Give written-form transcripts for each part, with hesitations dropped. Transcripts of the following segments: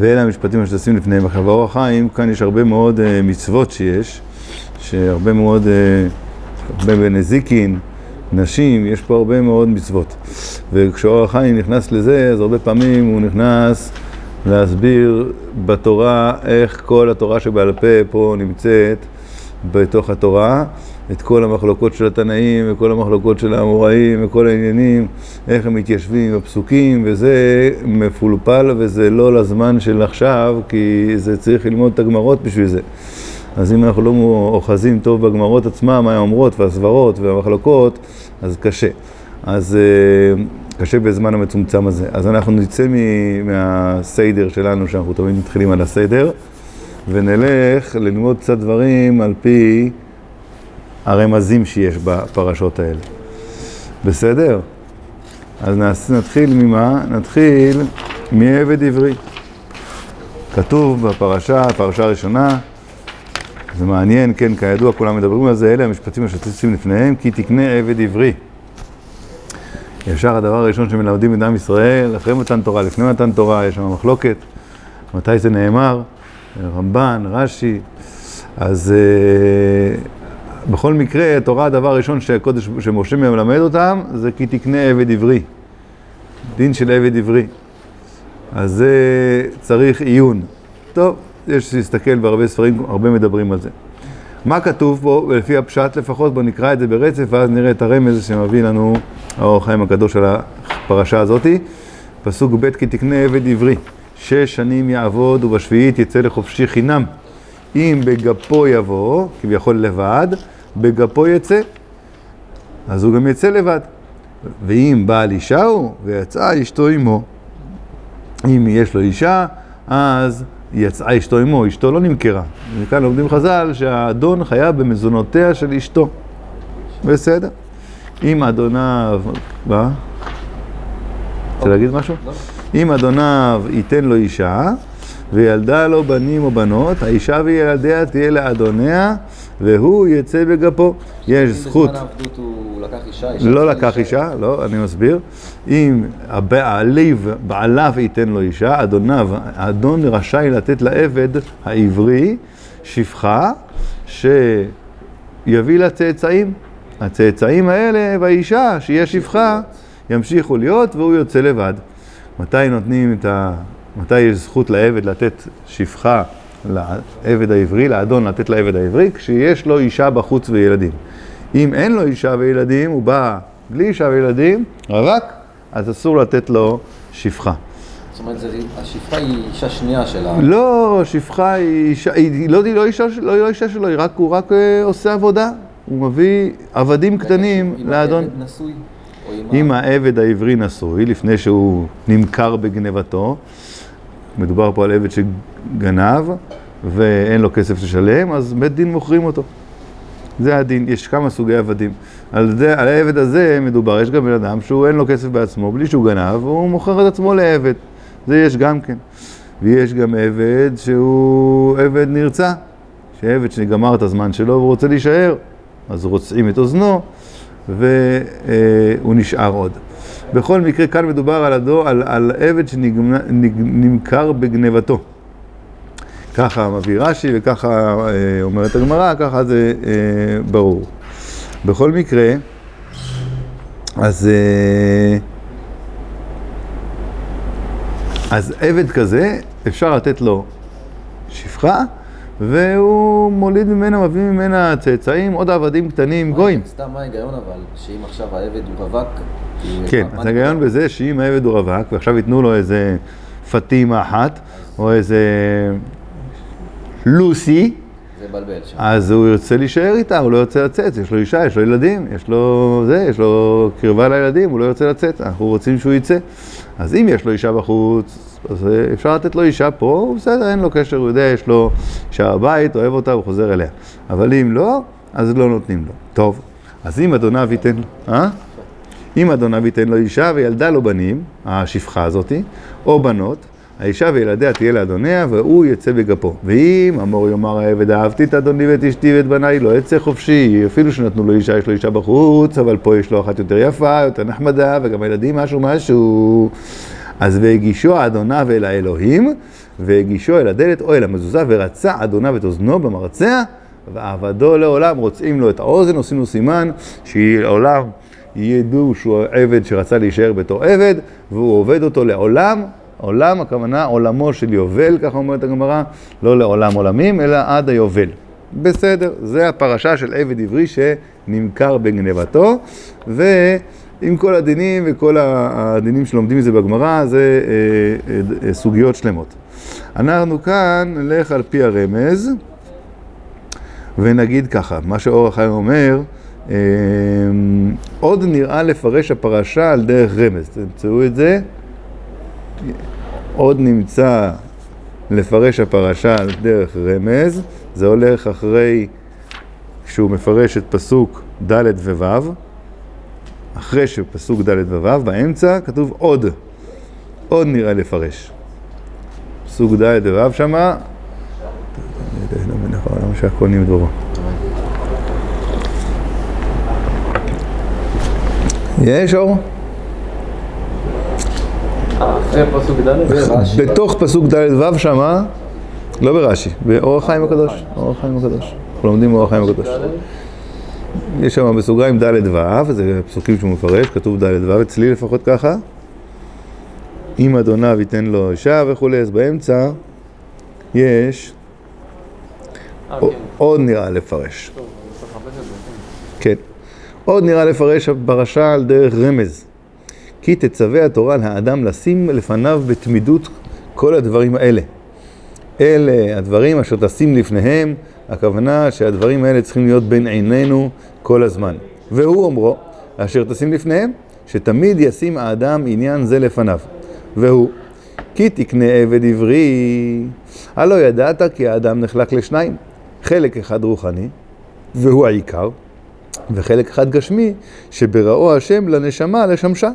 ואלה המשפטים שתשים לפניהם עכשיו. באור החיים, כאן יש הרבה מאוד מצוות שיש, שהרבה מאוד, בנזיקין, נשים, יש פה הרבה מאוד מצוות. וכשאור החיים נכנס לזה, אז הרבה פעמים הוא נכנס להסביר בתורה איך כל התורה שבעל פה פה נמצאת בתוך התורה, את כל המחלוקות של התנאים וכל המחלוקות של האמוראים וכל העניינים, איך הם מתיישבים בפסוקים, וזה מפולפל וזה לא לזמן של עכשיו, כי זה צריך ללמוד את הגמרות בשביל זה. אז אם אנחנו לא אוחזים טוב בגמרות עצמם, מה האומרות והסברות והמחלוקות, אז קשה. אז קשה בזמן המצומצם הזה. אז אנחנו נצא מהסדר שלנו, שאנחנו תמיד מתחילים על הסדר, ונלך ללמוד קצת דברים על פי הרמזים שיש בפרשות האלה. בסדר? אז נתחיל ממה? נתחיל מעבד עברי. כתוב בפרשה, הפרשה הראשונה, זה מעניין, כן, כידוע כולם מדברים על זה, אלה המשפטים שתשים לפניהם, כי תקנה עבד עברי. ישר הדבר הראשון שמלמדים את עם ישראל, אחרי מתן תורה, לפני מתן תורה, יש שם מחלוקת, מתי זה נאמר, רמב"ן, רש"י. אז בכל מקרה, התורה, הדבר הראשון שהקודש, שמשה מלמד אותם, זה כי תקנה עבד עברי. דין של עבד עברי. אז זה צריך עיון. טוב, יש להסתכל בהרבה ספרים, הרבה מדברים על זה. מה כתוב פה, ולפי הפשט לפחות, בוא נקרא את זה ברצף, ואז נראה את הרמז שמביא לנו האור החיים הקדוש על הפרשה הזאת. פסוק ב' כי תקנה עבד עברי. 6 שנים יעבוד ובשביעית יצא לחופשי חינם. אם בגפו יבוא, כביכול לבד, בגפו יצא, אז הוא גם יצא לבד. ואם בעל אישה הוא, ויצאה אשתו עמו. אם יש לו אישה, אז יצאה אשתו עמו, אשתו לא נמכרה. וכאן לומדים חז"ל שהאדון חייב במזונותיה של אשתו. בסדר? אם אדוניו... מה? רוצה להגיד משהו? לא. אם אדוניו ייתן לו אישה, וילדה לו בנים או בנות, האישה וילדיה תהיה לאדוניה, והוא יצא בגפו. יש זכות... אם בזמן העבדות הוא לקח אישה, אישה... לא לקח אישה, לא, אני מסביר. אם בעליו ייתן לו אישה, האדון רשאי לתת לעבד העברי שפחה, שיביא לה צאצאים. הצאצאים האלה והאישה, שיהיה שפחה, ימשיכו להיות והוא יוצא לבד. מתי נותנים את ה... מתי יש זכות לעבד לתת שפחה לעבד העברי, לאדון לתת לעבד העברי, כשיש לו אישה בחוץ וילדים. אם אין לו אישה וילדים, הוא בא בלי אישה וילדים, רווק, אז אסור לתת לו שפחה. זאת אומרת, השפחה היא אישה שנייה שלה? לא, השפחה היא אישה, היא לא אישה שלו, הוא רק עושה עבודה. הוא מביא עבדים קטנים לאדון. אם העבד נשוי? אם העבד העברי נשוי, לפני שהוא נמכר בגנבתו, מדובר פה על עבד שגנב ואין לו כסף לשלם, אז בית דין מוכרים אותו. זה הדין, יש כמה סוגי עבדים. על העבד הזה מדובר, יש גם בן אדם שהוא אין לו כסף בעצמו, בלי שהוא גנב, והוא מוכר את עצמו לעבד. זה יש גם כן. ויש גם עבד שהוא עבד נרצע, שעבד שנגמר את הזמן שלו והוא רוצה להישאר, אז רוצים את אוזנו, והוא נשאר עוד. בכל מקרה, כאן מדובר על עבד שנמכר בגנבתו. ככה מביא רש"י וככה אומרת הגמרא, ככה זה ברור. בכל מקרה, אז עבד כזה, אפשר לתת לו שפחה, והוא מוליד ממנה, מביא ממנה צאצאים, עוד עבדים קטנים, גויים. סתם, מה ההיגיון אבל? שאם עכשיו העבד הוא רווק... כן, אז ההיגיון בזה שאם העבד הוא רווק, ועכשיו ייתנו לו איזה פתימה אחת, או איזה לוסי, אז הוא ירצה להישאר איתה, הוא לא ירצה לצאת, יש לו אישה, יש לו ילדים, יש לו זה, יש לו קרבה לילדים, הוא לא ירצה לצאת, אנחנו רוצים שהוא יצא. אז אם יש לו אישה בחוץ, אז אפשר לתת לו אישה פה, בסדר, אין לו קשר, הוא יודע, יש לו אישה בבית, אוהב אותה, הוא חוזר אליה. אבל אם לא, אז לא נותנים לו. טוב, אז אם אדוניו ייתן לו, אם אדוניו ייתן לו אישה וילדה לו בנים, השפחה הזאת, או בנות, האישה וילדיה תהיה לאדוניה, והוא יצא בגפו. ואם אמור יאמר העבד, אהבתי את אדוני ואת אשתי ואת בניי, לא יצא חופשי, אפילו שנתנו לו אישה, יש לו אישה בחוץ, אבל פה יש לו אחת יותר יפה, יותר נחמדה, וגם הילדים משהו משהו. אז והגישו האדוניו אל האלוהים, והגישו אל הדלת או אל המזוזה, ורצה אדוניו את אוזנו במרצע, ועבדו לעולם. רוצים לו את האוזן, עושים לו סימן שלעולם ידעו שהוא עבד שרצה להישאר בתור עבד, והוא עובד אותו לעולם. עולם, הכוונה עולמו של יובל, ככה אומרת הגמרא, לא לעולם עולמים, אלא עד היובל. בסדר, זה הפרשה של עבד עברי שנמכר בגנבתו, ועם כל הדינים וכל הדינים שלומדים מזה בגמרא, זה סוגיות שלמות. אנחנו כאן נלך על פי הרמז, ונגיד ככה, מה שאור החיים אומר, עוד נראה לפרש הפרשה על דרך רמז, תמצאו את זה, עוד נמצא לפרש הפרשה על דרך רמז, זה הולך אחרי שהוא מפרש את פסוק ד' וו', אחרי שפסוק ד' וו', באמצע כתוב עוד, עוד נראה לפרש. פסוק ד' וו' שמה, למה שהכל נמדורו. יש אור? בתוך פסוק ד' ו שמה, לא ברש"י, באור החיים הקדוש, אור החיים הקדוש. אנחנו לומדים אור החיים הקדוש. יש שם בסוגריים ד' ו, זה פסוקים שמפרש, כתוב ד' ו, אצלי לפחות ככה. אם אדוניו ייתן לו אישה וכו', אז באמצע יש עוד נראה לפרש. כן. עוד נראה לפרש הפרשה על דרך רמז. כי תצווה התורה לאדם לשים לפניו בתמידות כל הדברים האלה. אלה הדברים אשר תשים לפניהם, הכוונה שהדברים האלה צריכים להיות בין עינינו כל הזמן. והוא אומרו, אשר תשים לפניהם, שתמיד ישים האדם עניין זה לפניו. והוא, כי תקנה עבד עברי, הלא ידעת כי האדם נחלק לשניים, חלק אחד רוחני, והוא העיקר, וחלק אחד גשמי, שבראו השם לנשמה לשמשה.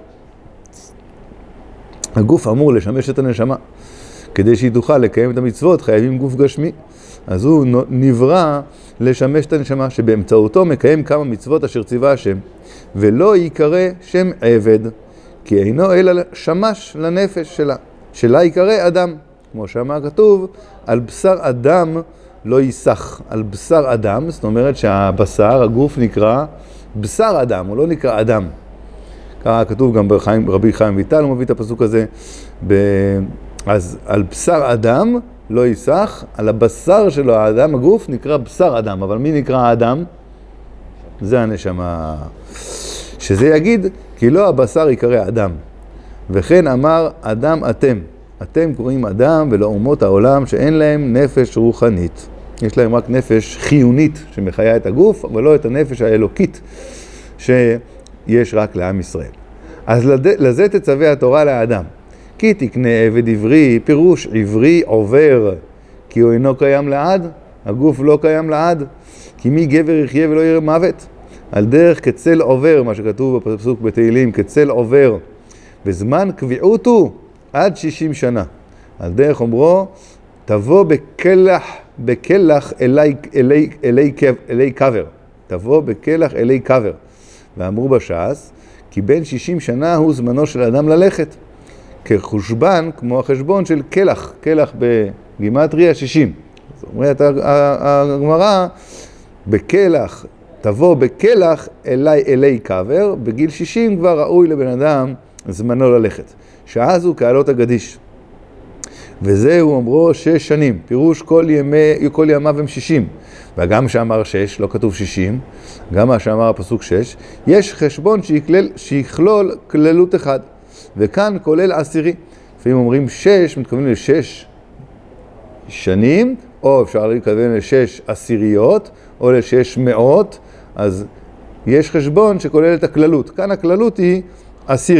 הגוף אמור לשמש את הנשמה. כדי שהיא תוכל לקיים את המצוות, חייבים גוף גשמי. אז הוא נברא לשמש את הנשמה, שבאמצעותו מקיים כמה מצוות אשר ציווה השם. ולא ייקרא שם עבד, כי אינו אלא שמש לנפש שלה. שלה ייקרא אדם. כמו שמה כתוב, על בשר אדם לא ייסח. על בשר אדם, זאת אומרת שהבשר, הגוף נקרא בשר אדם, הוא לא נקרא אדם. כתוב גם ברבי חיים ויטל, הוא מביא את הפסוק הזה. אז על בשר אדם לא ייסח, על הבשר שלו, האדם, הגוף, נקרא בשר אדם. אבל מי נקרא האדם? זה הנשמה. שזה יגיד, כי לא הבשר יקרא אדם. וכן אמר אדם אתם. אתם קוראים אדם ולאומות העולם שאין להם נפש רוחנית. יש להם רק נפש חיונית שמחיה את הגוף, אבל לא את הנפש האלוקית ש... יש רק לעם ישראל. אז לזה תצווה התורה לאדם. כי תקנה עבד עברי, פירוש עברי עובר, כי הוא אינו קיים לעד, הגוף לא קיים לעד, כי מי גבר יחיה ולא יראה מוות. על דרך כצל עובר, מה שכתוב בפסוק בתהילים, כצל עובר, וזמן קביעות הוא עד 60 שנה. על דרך אומרו, תבוא בכלח אלי קבר. תבוא בכלח אלי קבר. ואמרו בשעס, כי בין 60 שנה הוא זמנו של אדם ללכת, כחושבן, כמו החשבון של כלח, כלח בגימטריה 60. זאת אומרת, הגמרא, בכלח, תבוא בכלח אלי קבר, בגיל 60 כבר ראוי לבן אדם זמנו ללכת. שעה זו כעלות הגדיש. וזהו אמרו 6 שנים, פירוש כל ימיו הם 60. וגם שאמר 6, לא כתוב 60, גם מה שאמר הפסוק 6, יש חשבון שיכלול כללות 1, וכאן כולל 10. לפעמים אומרים 6, מתכוונים ל6 שנים, או אפשר להתכוון ל6 עשיריות, או ל6 מאות, אז יש חשבון שכולל את הכללות. כאן הכללות היא 10.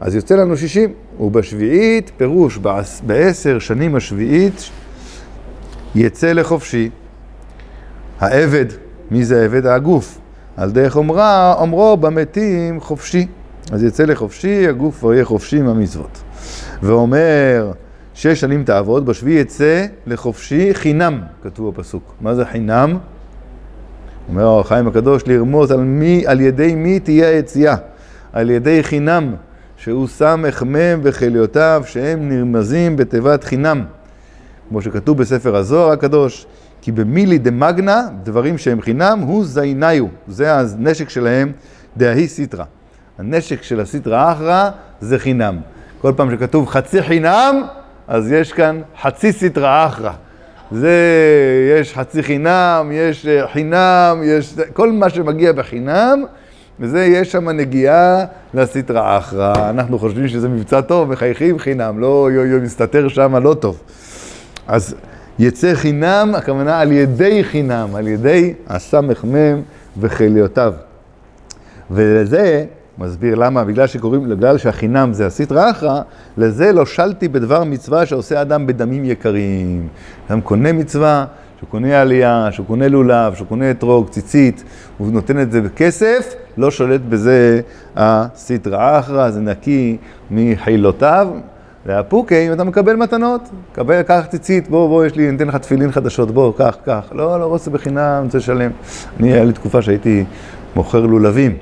אז יוצא לנו 60, ובשביעית, פירוש, ב10 שנים השביעית, יצא לחופשי. העבד, מי זה העבד? הגוף. על דרך אומרו, במתים חופשי. אז יצא לחופשי, הגוף כבר יהיה חופשי מהמצוות. ואומר, 6 שנים תעבוד, בשביעי יצא לחופשי חינם, כתוב הפסוק. מה זה חינם? אומר האור החיים הקדוש, לרמוז על ידי מי תהיה היציאה. על ידי חינם. שהוא סמך מם וחיליותיו שהם נרמזים בתיבת חינם. כמו שכתוב בספר הזוהר הקדוש, כי במילי דמגנה, דברים שהם חינם, הוא זייניו. זה הנשק שלהם, דהי סיטרה. הנשק של הסיטרה אחרא זה חינם. כל פעם שכתוב חצי חינם, אז יש כאן חצי סיטרה אחרא. זה, יש חצי חינם, יש חינם, יש כל מה שמגיע בחינם, וזה יש שם נגיעה לסיטרה אחרא. אנחנו חושבים שזה מבצע טוב, מחייכים חינם, לא מסתתר שם, לא טוב. אז יצא חינם, הכוונה על ידי חינם, על ידי הסמך מם וחיליותיו. ולזה, מסביר למה, בגלל שהחינם זה הסיטרה אחרא, לזה לא שלתי בדבר מצווה שעושה אדם בדמים יקרים. אדם קונה מצווה, שהוא קונה עלייה, שהוא קונה לולב, שהוא קונה אתרוג, ציצית, הוא נותן את זה בכסף, לא שולט בזה הסיטרה אחרא, זה נקי מחילותיו. והפוקי, אם אתה מקבל מתנות, קח ציצית, בוא, יש לי, ניתן לך תפילין חדשות, בוא, קח. לא, רוצה בחינם, רוצה לשלם. אני, היה לי תקופה שהייתי מוכר לולבים.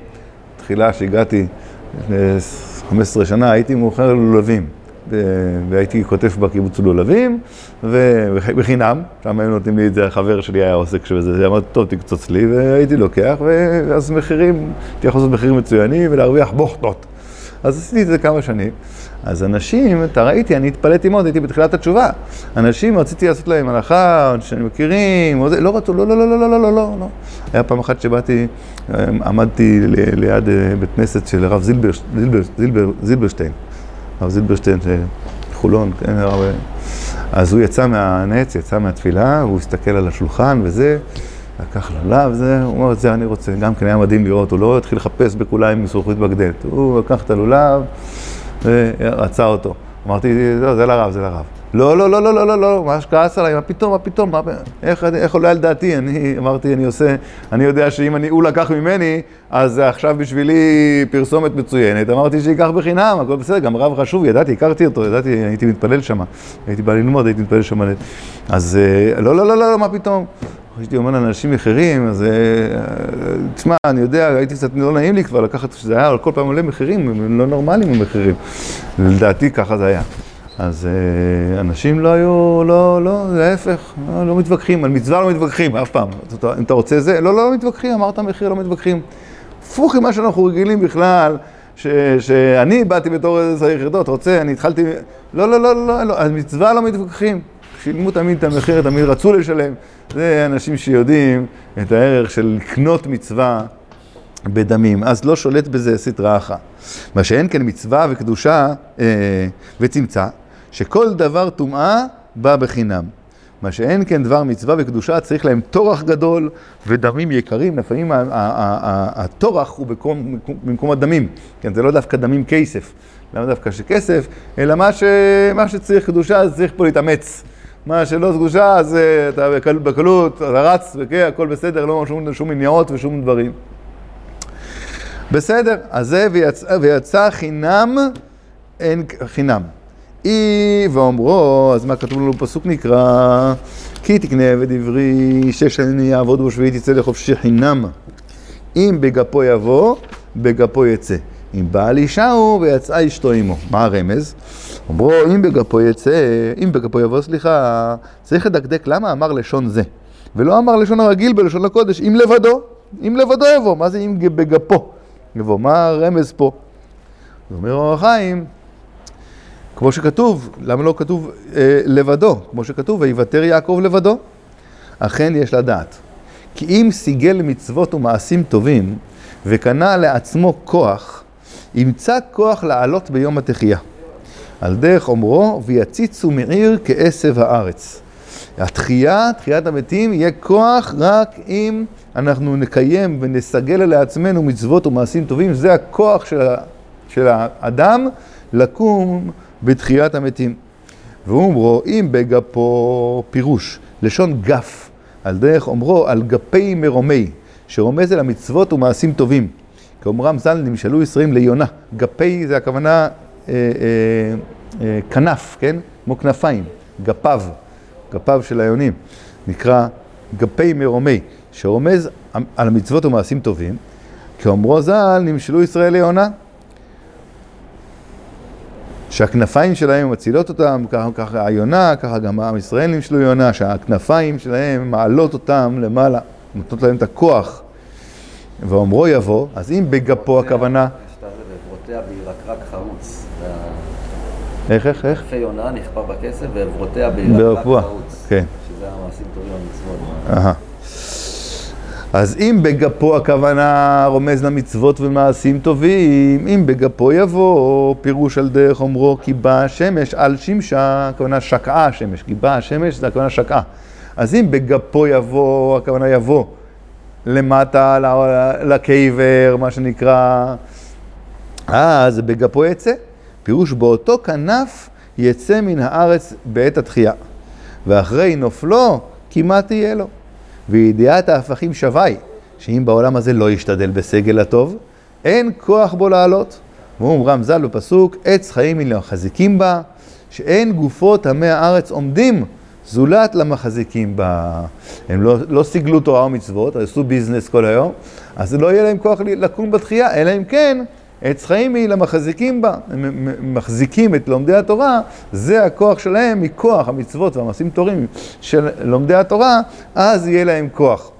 תחילה שהגעתי 15 שנה, הייתי מוכר לולבים. והייתי כותף בקיבוץ לולבים, ובחינם, שם הם נותנים לי את זה, החבר שלי היה עוסק שבזה, אמרתי, טוב, תקצוץ לי, והייתי לוקח, ואז מחירים, תייך לעשות מחירים מצוינים, ולהרוויח בוכתות. אז עשיתי את זה כמה שנים. אז אנשים, אתה ראיתי, אני התפלאתי מאוד, הייתי בתחילת התשובה. אנשים, רציתי לעשות להם הלכה, אנשים מכירים, או זה, לא רצו, לא. היה פעם אחת שבאתי, עמדתי ליד בית כנסת של הרב זילברשטיין. הרב זילברשטיין, חולון, כן, הרבה. אז הוא יצא מהנץ, יצא מהתפילה, הוא הסתכל על השולחן וזה, לקח לולב, זה, הוא אומר, זה אני רוצה. גם כן היה מדהים לראות, הוא לא התחיל לחפש בכוליים מסורכית בגדלת. הוא לקח את הלולב, ורצה אותו. אמרתי, לא, זה לרב, זה לרב. לא, מה שכעס עליי, מה פתאום, איך עולה על דעתי? אני אמרתי, אני יודע שאם הוא לקח ממני, אז עכשיו בשבילי פרסומת מצוינת. אמרתי שיקח בחינם, הכל בסדר, גם רב חשוב, ידעתי, הכרתי אותו, הייתי מתפלל שם, הייתי בא ללמוד, הייתי מתפלל שם. אז לא, מה פתאום? הייתי אומר לאנשים מחירים, אז תשמע, אני יודע, הייתי קצת לא נעים לי כבר לקחת שזה היה, אבל כל פעם עולה מחירים, הם לא נורמליים המחירים. לדעתי ככה זה היה. אז אנשים לא היו, לא, זה ההפך, לא מתווכחים, על מצווה לא מתווכחים, אף פעם. אם אתה רוצה זה, לא מתווכחים, אמרת מחיר, לא מתווכחים. הפוך עם מה שאנחנו רגילים בכלל, שאני באתי בתור איזה צריך ירדות, רוצה, אני התחלתי, לא, על מצווה לא מתווכחים. שילמו תמיד את המחיר, תמיד רצו לשלם. זה אנשים שיודעים את הערך של לקנות מצווה בדמים. אז לא שולט בזה סיטרה אחרא. מה שאין כן מצווה וקדושה וצמצה, שכל דבר טומאה בא בחינם. מה שאין כן דבר מצווה וקדושה צריך להם תורח גדול ודמים יקרים. לפעמים התורח הוא במקום הדמים. כן, זה לא דווקא דמים כסף. למה דווקא שכסף? אלא מה שצריך קדושה אז צריך פה להתאמץ. מה שלא סגושה, אז אתה בקלות, אתה רץ וכי, הכל בסדר, לא שום עניירות ושום דברים. בסדר, אז זה ויצא חינם, אין חינם. אי ואומרו, אז מה כתוב לנו פסוק נקרא, כי תקנה עבד עברי, 6 שנים יעבוד בו שביעית יצא לחופשי חינם. אם בגפו יבוא, בגפו יצא. אם בעל אישה הוא ויצאה אשתו עמו. מה הרמז? אמרו, אם בגפו יבוא, צריך לדקדק למה אמר לשון זה. ולא אמר לשון הרגיל בלשון הקודש, אם לבדו יבוא. מה זה אם בגפו יבוא? מה הרמז פה? זה אומר אור החיים, כמו שכתוב, למה לא כתוב לבדו? כמו שכתוב, ויוותר יעקב לבדו. אכן יש לדעת. כי אם סיגל מצוות ומעשים טובים, וקנה לעצמו כוח, ימצא כוח לעלות ביום התחייה. על דרך אומרו, ויציצו מעיר כעשב הארץ. התחייה, תחיית המתים, יהיה כוח רק אם אנחנו נקיים ונסגל לעצמנו מצוות ומעשים טובים. זה הכוח של האדם לקום בתחיית המתים. והוא אומרו, אם בגפו פירוש, לשון גף. על דרך אומרו, על גפי מרומי, שרומז אל המצוות ומעשים טובים. כאומרם ז"ל נמשלו 20 ליונה. גפי זה הכוונה כנף, כן? כמו כנפיים, גפיו של היונים. נקרא גפי מרומי, שרומז על המצוות ומעשים טובים. כאומרו ז"ל נמשלו ישראל ליונה. שהכנפיים שלהם מצילות אותם, ככה היונה, ככה גם עם ישראלים שלו יונה, שהכנפיים שלהם מעלות אותם למעלה, נותנות להם את הכוח, ואומרו יבוא, אז אם בגפו הכוונה... שאתה זה ועברותיה בירקרק חרוץ. איך? כנפי יונה נכפה בכסף ועברותיה בירקרק חרוץ. כן. שזה המעשים טובים המצוות. אהה. אז אם בגפו הכוונה רומז למצוות ומעשים טובים, אם בגפו יבוא, פירוש על דרך אומרו, כי בא השמש על שמשה, הכוונה שקעה השמש, כי בא השמש זה הכוונה שקעה. אז אם בגפו יבוא, הכוונה יבוא למטה, לקייבר, מה שנקרא, אז בגפו יצא, פירוש באותו כנף יצא מן הארץ בעת התחייה, ואחרי נופלו כמעט יהיה לו. וידיעת ההפכים שווי, שאם בעולם הזה לא ישתדל בסגל הטוב, אין כוח בו לעלות. ואומר רמזל בפסוק, עץ חיים מיליון חזיקים בה, שאין גופות עמי הארץ עומדים זולת למחזיקים בה. הם לא סיגלו תורה ומצוות, עשו ביזנס כל היום, אז לא יהיה להם כוח לקום בתחייה, אלא אם כן, עץ חיים מיליון מחזיקים בה. הם מחזיקים את לומדי התורה, זה הכוח שלהם מכוח המצוות והמעשים תורים של לומדי התורה, אז יהיה להם כוח.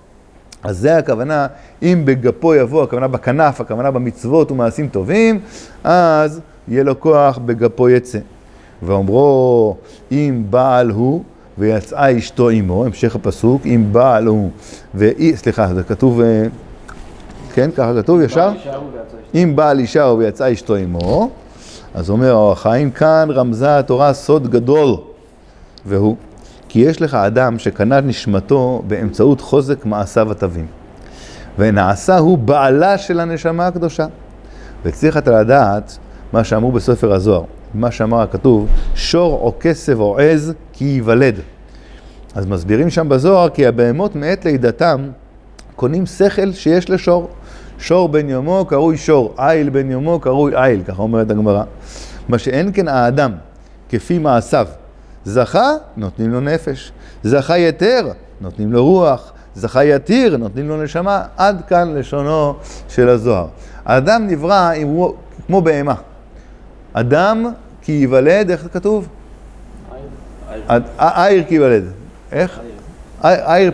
אז זה הכוונה, אם בגפו יבוא, הכוונה בכנף, הכוונה במצוות ומעשים טובים, אז יהיה לו כוח בגפו יצא. ואומרו, אם בעל הוא ויצאה אשתו עמו, המשך הפסוק, אם בעל הוא, סליחה, זה כתוב... כן, ככה כתוב ישר, אם בעל אישה ויצאה אשתו עמו, אז אומר האור החיים, כאן רמזה התורה סוד גדול, והוא, כי יש לך אדם שקנה נשמתו באמצעות חוזק מעשיו הטובים, ונעשה הוא בעלה של הנשמה הקדושה, וצריך אתה לדעת מה שאמרו בספר הזוהר, מה שאמר הכתוב, שור או כסף או עז כי ייוולד, אז מסבירים שם בזוהר, כי הבהמות מעת לידתם, קונים שכל שיש לשור, שור בן יומו קרוי שור, איל בן יומו קרוי איל, ככה אומרת הגמרא. מה שאין כן האדם, כפי מעשיו, זכה, נותנים לו נפש, זכה יתר, נותנים לו רוח, זכה יתיר, נותנים לו נשמה, עד כאן לשונו של הזוהר. האדם נברא כמו בהמה. אדם כי ייוולד, איך כתוב? אייר כי ייוולד. איך? אייר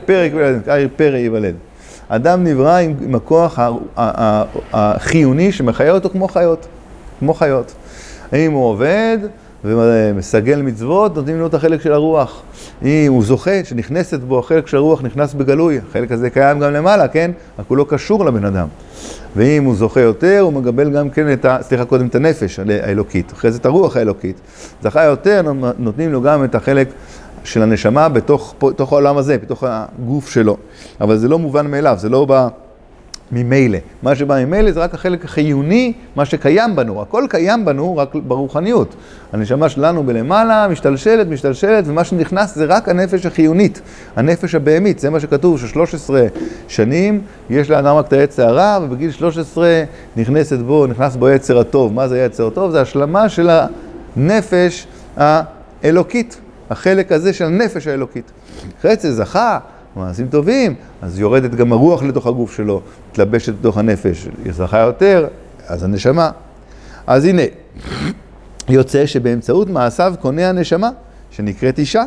פרא ייוולד. אדם נברא עם הכוח החיוני שמחיה אותו כמו חיות. כמו חיות. אם הוא עובד ומסגל מצוות, נותנים לו את החלק של הרוח. אם הוא זוכה שנכנסת בו, החלק של הרוח נכנס בגלוי. החלק הזה קיים גם למעלה, כן? רק הוא לא קשור לבן אדם. ואם הוא זוכה יותר, הוא מגבל גם כן את, סליחה קודם, את הנפש האלוקית. אחרי זה את הרוח האלוקית. זכה יותר, נותנים לו גם את החלק של הנשמה בתוך העולם הזה, בתוך הגוף שלו. אבל זה לא מובן מאליו, זה לא בא ממילא. מה שבא ממילא זה רק החלק החיוני, מה שקיים בנו. הכל קיים בנו רק ברוחניות. הנשמה שלנו בלמעלה משתלשלת, משתלשלת, ומה שנכנס זה רק הנפש החיונית, הנפש הבהמית. זה מה שכתוב ש13 שנים יש לאדם רק את היצר הרע, ובגיל 13 נכנס בו היצר הטוב. מה זה היצר הטוב? זה השלמה של הנפש האלוקית. החלק הזה של הנפש האלוקית. חצי זכה, מעשים טובים, אז יורדת גם הרוח לתוך הגוף שלו, מתלבשת לתוך הנפש, זכה יותר, אז הנשמה. אז הנה, יוצא שבאמצעות מעשיו קונה הנשמה, שנקראת אישה,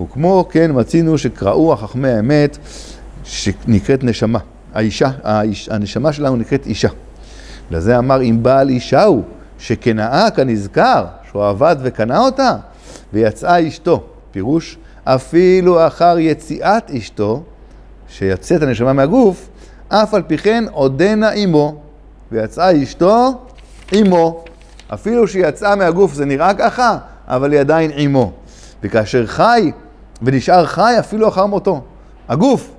וכמו כן מצינו שקראו החכמי האמת, שנקראת נשמה. הנשמה שלנו נקראת אישה. לזה אמר, אם בעל אישה הוא, שקנאה כנזכר, שהוא עבד וקנה אותה, ויצאה אשתו, פירוש, אפילו אחר יציאת אשתו, שיצאת הנשמה מהגוף, אף על פי כן עודנה עמו, ויצאה אשתו עמו. אפילו שיצאה מהגוף זה נראה ככה, אבל היא עדיין עמו. וכאשר חי, ונשאר חי אפילו אחר מותו. הגוף.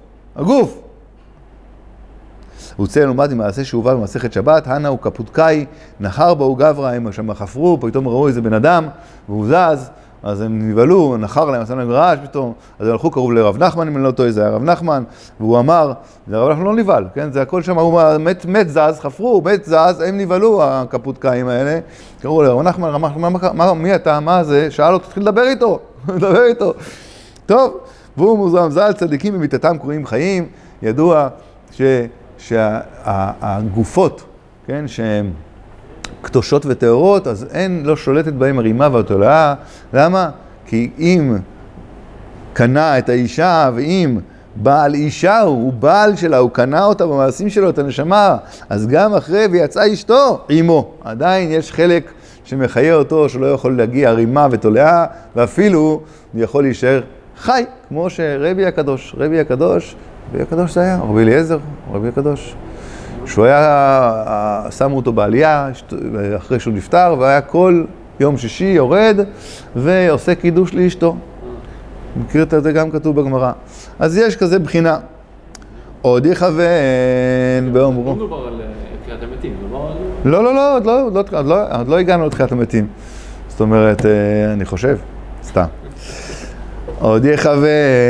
הוא צא לומד ממעשה שהובא במסכת שבת, הנה הוא קפודקאי, נחר באו גברא, הם שם חפרו, פתאום ראו איזה בן אדם, והוא זז, אז הם נבלו, נחר להם, עשם להם גרש פתאום, אז הם הלכו, קראו לרב נחמן, אם אני לא טועה, זה היה רב נחמן, והוא אמר, רב נחמן לא נבל, כן, זה הכל שם, הוא אמר, מת זז, חפרו, מת זז, הם נבלו, הקפודקאים האלה, קראו לרב נחמן, מי אתה, מה זה, שאל אותו, תתחיל לדבר איתו, טוב, והוא מוזרם, זל צדיקים במיתתם קוראים חיים, ידוע שהגופות, כן, שהם קדושות וטהורות, אז אין, לא שולטת בהם הרימה והתולעה. למה? כי אם קנה את האישה, ואם בעל אישה הוא בעל שלה, הוא קנה אותה במעשים שלו, את הנשמה, אז גם אחרי ויצאה אשתו, אימו. עדיין יש חלק שמחיה אותו, שלא יכול להגיע הרימה ותולעה, ואפילו הוא יכול להישאר חי, כמו שרבי הקדוש, רבי הקדוש זה היה, רבי ליעזר, רבי הקדוש. שהוא היה, שמו אותו בעלייה אחרי שהוא נפטר, והיה כל יום שישי יורד ועושה קידוש לאשתו. מכיר את זה גם כתוב בגמרא. אז יש כזה בחינה. עוד יכוון באומרו. לא מדובר על תחיית המתים, מדובר על... לא, עוד לא הגענו לתחיית המתים. זאת אומרת, אני חושב, סתם. עוד יכוון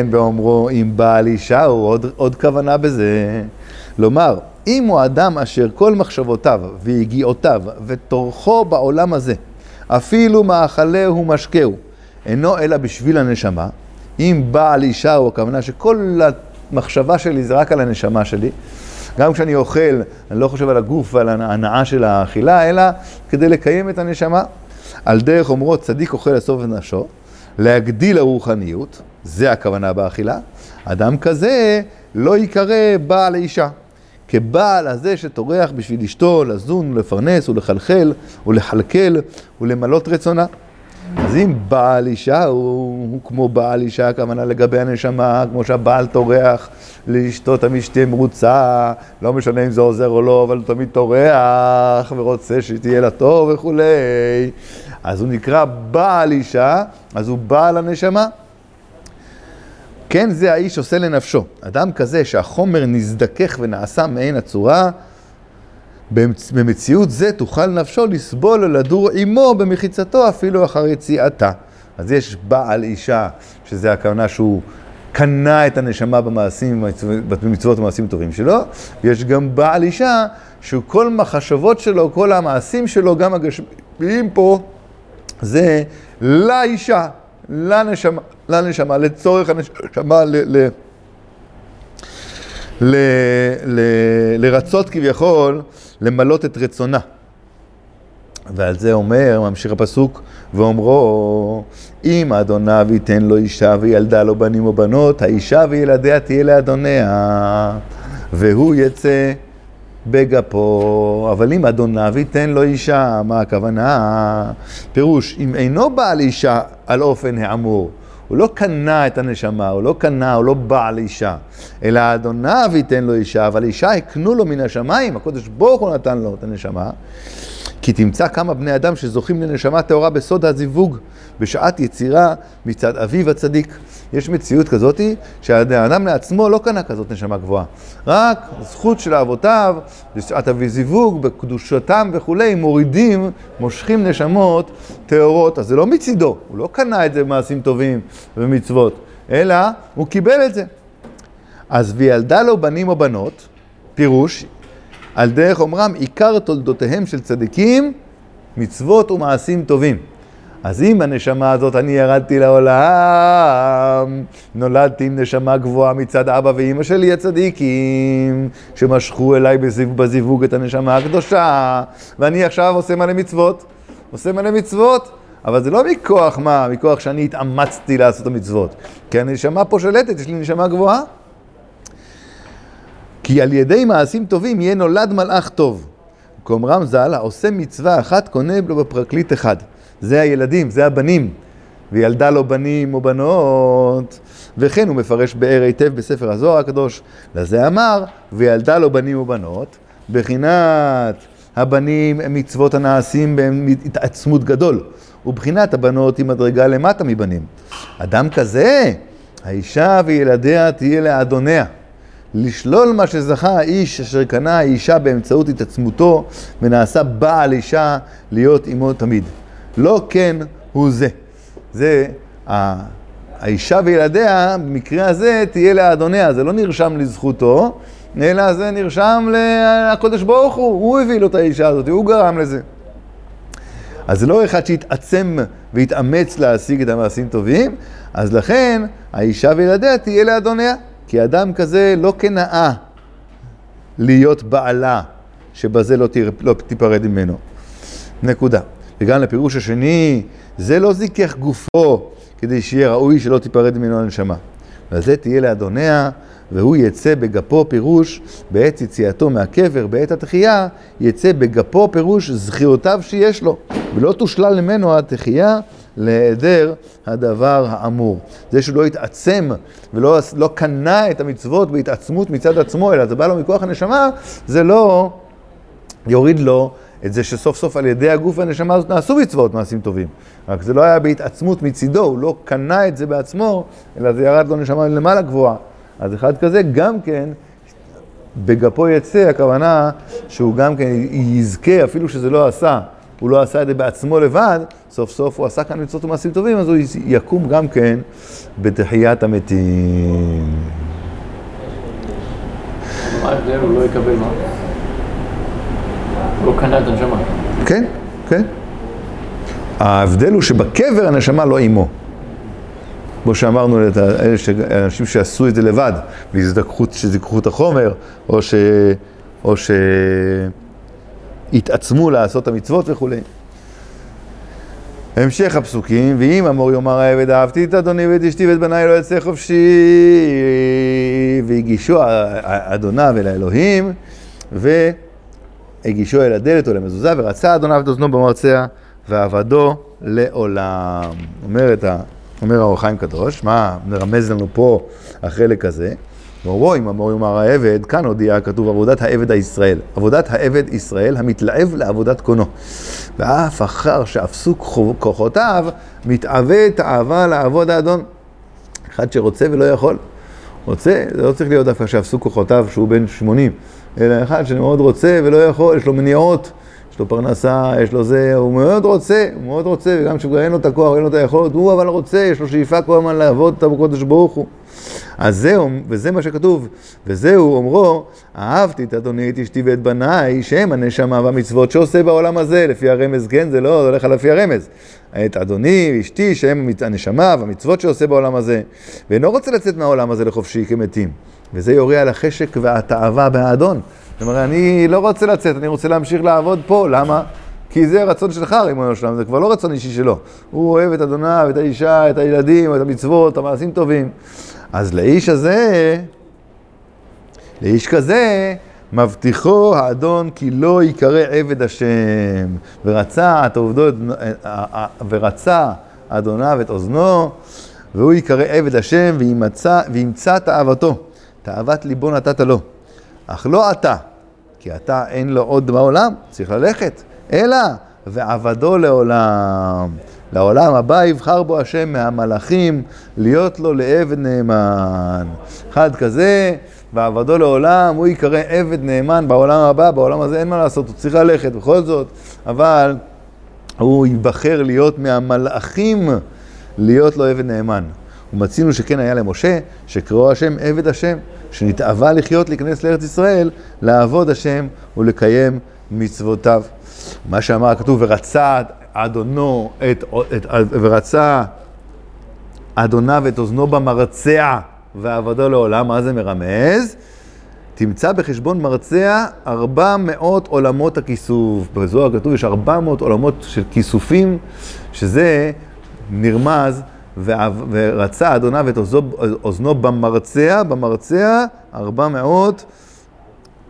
באומרו, אם בעל אישה הוא עוד כוונה בזה. לומר, אם הוא אדם אשר כל מחשבותיו והגיעותיו ותורכו בעולם הזה, אפילו מאכלהו ומשקהו, אינו אלא בשביל הנשמה, אם בעל אישה הוא הכוונה שכל המחשבה שלי זה רק על הנשמה שלי, גם כשאני אוכל, אני לא חושב על הגוף ועל ההנאה של האכילה, אלא כדי לקיים את הנשמה. על דרך אומרות, צדיק אוכל לסוף את נפשו, להגדיל הרוחניות, זה הכוונה באכילה, אדם כזה לא יקרא בעל אישה. כבעל הזה שתורח בשביל אשתו, לזון, לפרנס ולחלחל ולחלקל ולמלות רצונה. אז אם בעל אישה הוא כמו בעל אישה, הכוונה לגבי הנשמה, כמו שהבעל תורח לאשתו, תמיד שתהיה מרוצה, לא משנה אם זה עוזר או לא, אבל הוא תמיד תורח ורוצה שתהיה לה טוב וכו'. אז הוא נקרא בעל אישה, אז הוא בעל הנשמה. כן זה האיש עושה לנפשו, אדם כזה שהחומר נזדכך ונעשה מעין הצורה, במציאות זה תוכל נפשו לסבול או לדור עמו במחיצתו אפילו אחר יציאתה. אז יש בעל אישה, שזה הכוונה שהוא קנה את הנשמה במעשים, במצוות המעשים הטובים שלו, ויש גם בעל אישה, שהוא כל מחשבות שלו, כל המעשים שלו, גם הגשמים פה, זה לאישה, לנשמה. לנשמה, לצורך הנשמה, לרצות כביכול, למלות את רצונה. ועל זה אומר, ממשיך הפסוק, ואומרו, אם אדוניו ייתן לו אישה וילדה לו בנים או בנות, האישה וילדיה תהיה לאדוניה, והוא יצא בגפו. אבל אם אדוניו ייתן לו אישה, מה הכוונה? פירוש, אם אינו בעל אישה על אופן האמור, הוא לא קנה את הנשמה, הוא לא בעל אישה, אלא אדוניו ייתן לו אישה, אבל אישה הקנו לו מן השמיים, הקדוש ברוך הוא נתן לו את הנשמה, כי תמצא כמה בני אדם שזוכים לנשמה טהורה בסוד הזיווג, בשעת יצירה מצד אביו הצדיק. יש מציאות כזאת שהאדם לעצמו לא קנה כזאת נשמה גבוהה, רק זכות של אבותיו, בשעת אביו זיווג, בקדושתם וכולי, מורידים, מושכים נשמות טהורות. אז זה לא מצידו, הוא לא קנה את זה במעשים טובים ומצוות, אלא הוא קיבל את זה. אז וילדה לו בנים או בנות, פירוש, על דרך אומרם, עיקר תולדותיהם של צדיקים, מצוות ומעשים טובים. אז אם הנשמה הזאת, אני ירדתי לעולם, נולדתי עם נשמה גבוהה מצד אבא ואמא שלי הצדיקים, שמשכו אליי בזיווג את הנשמה הקדושה, ואני עכשיו עושה מלא מצוות, אבל זה לא מכוח מה, מכוח שאני התאמצתי לעשות המצוות, כי הנשמה פה שלטת, יש לי נשמה גבוהה. כי על ידי מעשים טובים יהיה נולד מלאך טוב. כאומרם ז"ל, עושה מצווה אחת, קונה לו בפרקליט אחד. זה הילדים, זה הבנים. וילדה לו בנים או בנות. וכן הוא מפרש באר היטב בספר הזוהר הקדוש. לזה אמר, וילדה לו בנים או בנות. בחינת הבנים הם מצוות הנעשים בהם התעצמות גדול. ובחינת הבנות היא מדרגה למטה מבנים. אדם כזה, האישה וילדיה תהיה לאדוניה. לשלול מה שזכה האיש אשר קנה האישה באמצעות התעצמותו ונעשה בעל אישה להיות עמו תמיד. לא כן הוא זה. זה האישה וילדיה במקרה הזה תהיה לאדוניה. זה לא נרשם לזכותו, אלא זה נרשם לקדוש ברוך הוא. הוא הביא לו את האישה הזאת, הוא גרם לזה. אז זה לא אחד שהתעצם והתאמץ להשיג את המעשים טובים, אז לכן האישה וילדיה תהיה לאדוניה. כי אדם כזה לא כנאה להיות בעלה, שבזה לא תיפרד ממנו. נקודה. וגם לפירוש השני, זה לא זיקח גופו כדי שיהיה ראוי שלא תיפרד ממנו הנשמה. וזה תהיה לאדוניה, והוא יצא בגפו פירוש, בעת יציאתו מהקבר, בעת התחייה, יצא בגפו פירוש זכיותיו שיש לו, ולא תושלל ממנו התחייה להיעדר הדבר האמור. זה שלא התעצם ולא לא קנה את המצוות בהתעצמות מצד עצמו, אלא זה בא לו מכוח הנשמה, זה לא יוריד לו את זה שסוף סוף על ידי הגוף והנשמה הזאת נעשו מצוות מעשים טובים. רק זה לא היה בהתעצמות מצידו, הוא לא קנה את זה בעצמו, אלא זה ירד לו נשמה למעלה גבוהה. אז אחד כזה גם כן, בגפו יצא, הכוונה שהוא גם כן יזכה, אפילו שזה לא עשה, הוא לא עשה את זה בעצמו לבד, סוף סוף הוא עשה כאן מצוות ומעשים טובים, אז הוא יקום גם כן בתחיית המתים. מה ההבדל? הוא לא יקבל מה? הוא לא קנה את הנשמה. כן, כן. ההבדל הוא שבקבר הנשמה לא עמו. כמו שאמרנו, אנשים שעשו את זה לבד, שזיקחו את החומר, או שהתעצמו לעשות את המצוות וכו'. המשך הפסוקים, ואם אמור יאמר העבד, אהבתי את אדוני ואת אשתי ואת בניי, לא יצא חופשי, והגישו אדוניו אל האלוהים, והגישו אל הדלת או למזוזה, ורצה אדוניו את אוזנו במרצע, ועבדו לעולם. אומר האור החיים הקדוש, מה נרמז לנו פה החלק הזה? ואומרו, אם אמור יאמר העבד, כאן הודיע כתוב עבודת העבד הישראל. עבודת העבד ישראל המתלהב לעבודת קונו. ואף אחר שאפסו כוחותיו, מתאווה תאווה לעבוד האדון. אחד שרוצה ולא יכול. רוצה, זה לא צריך להיות דווקא שאפסו כוחותיו שהוא בן 80, אלא אחד שמאוד רוצה ולא יכול, יש לו מניעות. יש לו פרנסה, יש לו זה, הוא מאוד רוצה, וגם כשבגלל אין לו את הכוח, אין לו את היכולת, הוא אבל רוצה, יש לו שאיפה כל הזמן לעבוד את הקודש ברוך הוא. אז זהו, וזה מה שכתוב, וזהו אומרו, אהבתי את אדוני, את אשתי ואת בניי, שהם הנשמה והמצוות שעושה בעולם הזה, לפי הרמז, כן, זה לא, זה הולך לפי הרמז. את אדוני, אשתי, שהם הנשמה והמצוות שעושה בעולם הזה, ואינו רוצה לצאת מהעולם הזה לחופשי כמתים. וזה יוריע על החשק והתאווה באדון. זאת אומרת, אני לא רוצה לצאת, אני רוצה להמשיך לעבוד פה. למה? כי זה הרצון שלך, רימונו שלם, זה כבר לא רצון אישי שלו. הוא אוהב את אדוניו, את האישה, את הילדים, את המצוות, את המעשים טובים. אז לאיש כזה, מבטיחו האדון כי לא יקרא עבד השם. ורצה אדוניו את אוזנו, והוא יקרא עבד השם וימצא תאוותו. תאוות ליבו נתת לו. אך לא אתה, כי אתה אין לו עוד בעולם, צריך ללכת, אלא ועבדו לעולם. לעולם הבא יבחר בו השם מהמלאכים, להיות לו לעבד נאמן. אחד כזה, ועבדו לעולם, הוא יקרא עבד נאמן בעולם הבא, בעולם הזה אין מה לעשות, הוא צריך ללכת בכל זאת, אבל הוא יבחר להיות מהמלאכים, להיות לו עבד נאמן. ומצינו שכן היה למשה, שקראו השם עבד השם, שנתאווה לחיות, להיכנס לארץ ישראל, לעבוד השם ולקיים מצוותיו. מה שאמר הכתוב, ורצה אדוניו את אוזנו במרצע, ועבדו לעולם, מה זה מרמז? תמצא בחשבון מרצע 400 עולמות הכיסוף. בזוהר הכתוב יש 400 עולמות של כיסופים, שזה נרמז, ורצה אדוניו את אוזנו במרצע 400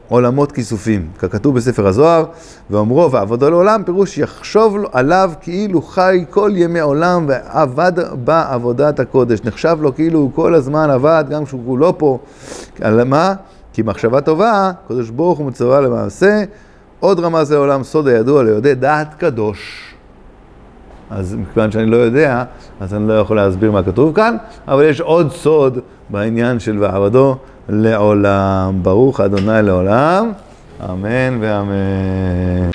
עולמות כיסופים, ככתוב בספר הזוהר, ואומרו ועבדו לעולם, פירוש יחשוב לו עליו כאילו חי כל ימי עולם ועבד בעבודת הקודש, נחשב לו כאילו הוא כל הזמן עבד, גם כשהוא לא פה, על מה? כי מחשבה טובה, קדוש ברוך הוא מצווה למעשה, עוד רמז לעולם סוד הידוע ליודע דעת קדוש. אז מכיוון שאני לא יודע, אז אני לא יכול להסביר מה כתוב כאן, אבל יש עוד סוד בעניין של ועבדו לעולם. ברוך אדוני לעולם, אמן ואמן.